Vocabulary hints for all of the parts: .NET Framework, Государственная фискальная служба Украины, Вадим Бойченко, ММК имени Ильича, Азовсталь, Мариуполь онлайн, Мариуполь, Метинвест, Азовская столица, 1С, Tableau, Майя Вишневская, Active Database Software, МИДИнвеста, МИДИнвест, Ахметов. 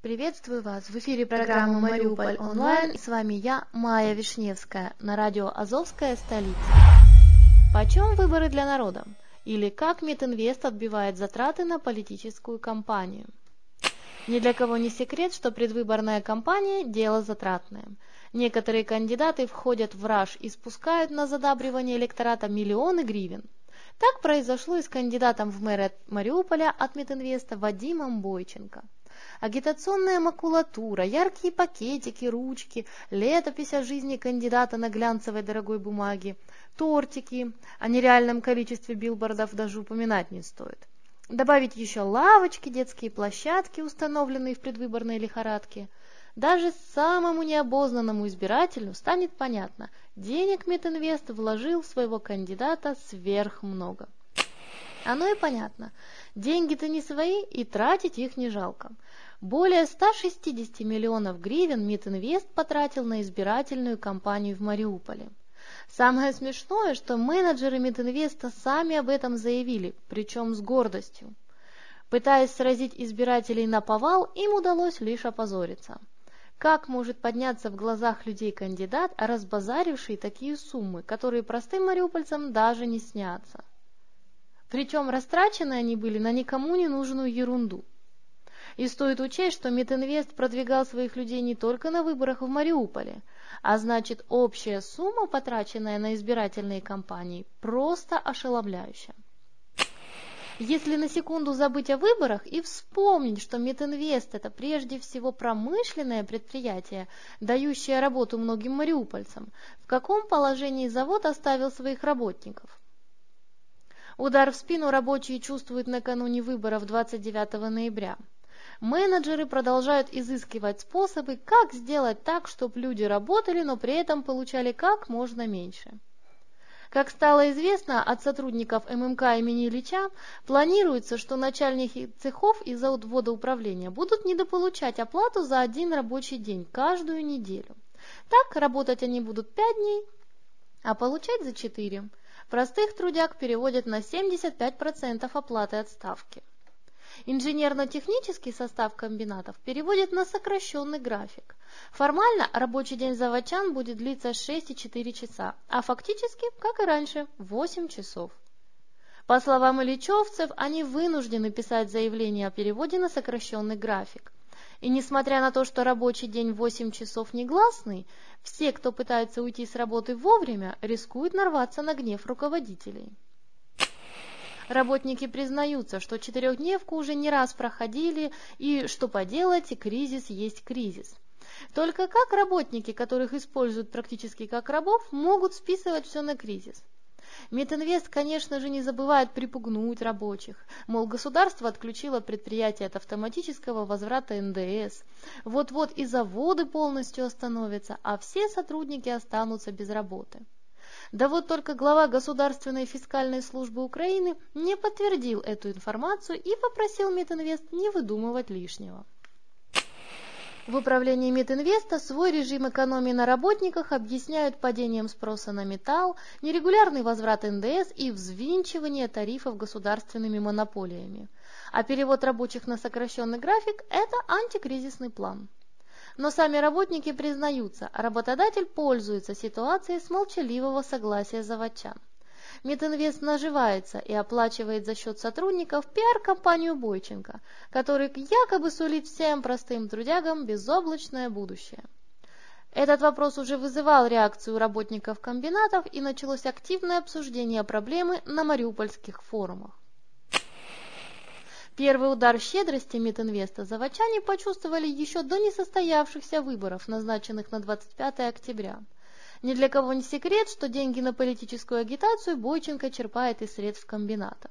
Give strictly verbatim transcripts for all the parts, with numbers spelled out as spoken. Приветствую вас! В эфире программа «Мариуполь онлайн» и с вами я, Майя Вишневская, на радио «Азовская столица». Почем выборы для народа? Или как МИДИнвест отбивает затраты на политическую кампанию? Ни для кого не секрет, что предвыборная кампания – дело затратное. Некоторые кандидаты входят в раж и спускают на задабривание электората миллионы гривен. Так произошло и с кандидатом в мэра Мариуполя от МИДИнвеста Вадимом Бойченко. Агитационная макулатура, яркие пакетики, ручки, летопись о жизни кандидата на глянцевой дорогой бумаге, тортики, о нереальном количестве билбордов даже упоминать не стоит. Добавить еще лавочки, детские площадки, установленные в предвыборной лихорадке. Даже самому необознанному избирателю станет понятно, денег МИДИнвест вложил в своего кандидата сверхмного. Оно и понятно. Деньги-то не свои, и тратить их не жалко. Более сто шестьдесят миллионов гривен МИДИнвест потратил на избирательную кампанию в Мариуполе. Самое смешное, что менеджеры МИДИнвеста сами об этом заявили, причем с гордостью. Пытаясь сразить избирателей наповал, им удалось лишь опозориться. Как может подняться в глазах людей кандидат, разбазаривший такие суммы, которые простым мариупольцам даже не снятся? Причем растрачены они были на никому не нужную ерунду. И стоит учесть, что МИДИнвест продвигал своих людей не только на выборах в Мариуполе, а значит, общая сумма, потраченная на избирательные кампании, просто ошеломляющая. Если на секунду забыть о выборах и вспомнить, что МИДИнвест – это прежде всего промышленное предприятие, дающее работу многим мариупольцам, в каком положении завод оставил своих работников? Удар в спину рабочие чувствуют накануне выборов двадцать девятого ноября. Менеджеры продолжают изыскивать способы, как сделать так, чтобы люди работали, но при этом получали как можно меньше. Как стало известно от сотрудников эм эм ка имени Ильича, планируется, что начальники цехов из-за отвода управления будут недополучать оплату за один рабочий день каждую неделю. Так работать они будут пять дней, а получать за четыре. Простых трудяг переводят на семьдесят пять процентов оплаты отставки. Инженерно-технический состав комбинатов переводят на сокращенный график. Формально рабочий день заводчан будет длиться шесть целых четыре десятых часа, а фактически, как и раньше, восемь часов. По словам ильичевцев, они вынуждены писать заявление о переводе на сокращенный график. И несмотря на то, что рабочий день восемь часов негласный, все, кто пытается уйти с работы вовремя, рискуют нарваться на гнев руководителей. Работники признаются, что четырехдневку уже не раз проходили, и что поделать, и кризис есть кризис. Только как работники, которых используют практически как рабов, могут списывать все на кризис? Метинвест, конечно же, не забывает припугнуть рабочих, мол, государство отключило предприятие от автоматического возврата эн дэ эс, вот-вот и заводы полностью остановятся, а все сотрудники останутся без работы. Да вот только глава Государственной фискальной службы Украины не подтвердил эту информацию и попросил Метинвест не выдумывать лишнего. В управлении МИДИнвеста свой режим экономии на работниках объясняют падением спроса на металл, нерегулярный возврат эн дэ эс и взвинчивание тарифов государственными монополиями. А перевод рабочих на сокращенный график – это антикризисный план. Но сами работники признаются, работодатель пользуется ситуацией с молчаливого согласия заводчан. Метинвест наживается и оплачивает за счет сотрудников пиар-компанию Бойченко, который якобы сулит всем простым трудягам безоблачное будущее. Этот вопрос уже вызывал реакцию работников комбинатов, и началось активное обсуждение проблемы на мариупольских форумах. Первый удар щедрости Метинвеста заводчане почувствовали еще до несостоявшихся выборов, назначенных на двадцать пятое октября. Ни для кого не секрет, что деньги на политическую агитацию Бойченко черпает из средств комбината.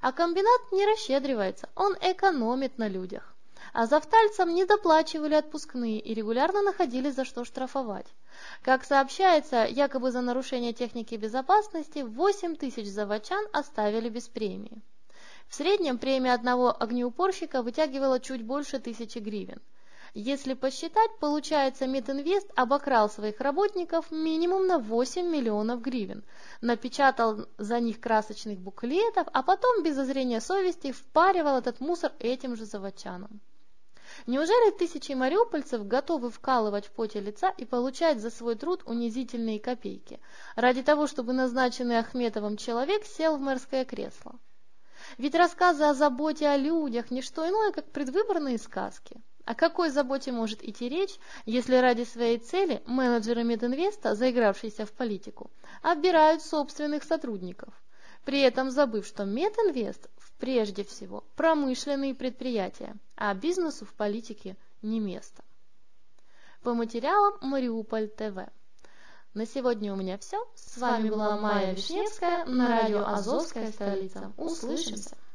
А комбинат не расщедривается, он экономит на людях. Азовстальцам не доплачивали отпускные и регулярно находили за что штрафовать. Как сообщается, якобы за нарушение техники безопасности восемь тысяч заводчан оставили без премии. В среднем премия одного огнеупорщика вытягивала чуть больше тысячи гривен. Если посчитать, получается, Метинвест обокрал своих работников минимум на восемь миллионов гривен, напечатал за них красочных буклетов, а потом без зазрения совести впаривал этот мусор этим же заводчанам. Неужели тысячи мариупольцев готовы вкалывать в поте лица и получать за свой труд унизительные копейки, ради того, чтобы назначенный Ахметовым человек сел в мэрское кресло? Ведь рассказы о заботе о людях – не что иное, как предвыборные сказки. О какой заботе может идти речь, если ради своей цели менеджеры Метинвеста, заигравшиеся в политику, оббирают собственных сотрудников, при этом забыв, что Метинвест прежде всего промышленные предприятия, а бизнесу в политике не место. По материалам Мариуполь ТВ. На сегодня у меня все. С вами была Майя Вишневская на радио Азовская столица. Услышимся!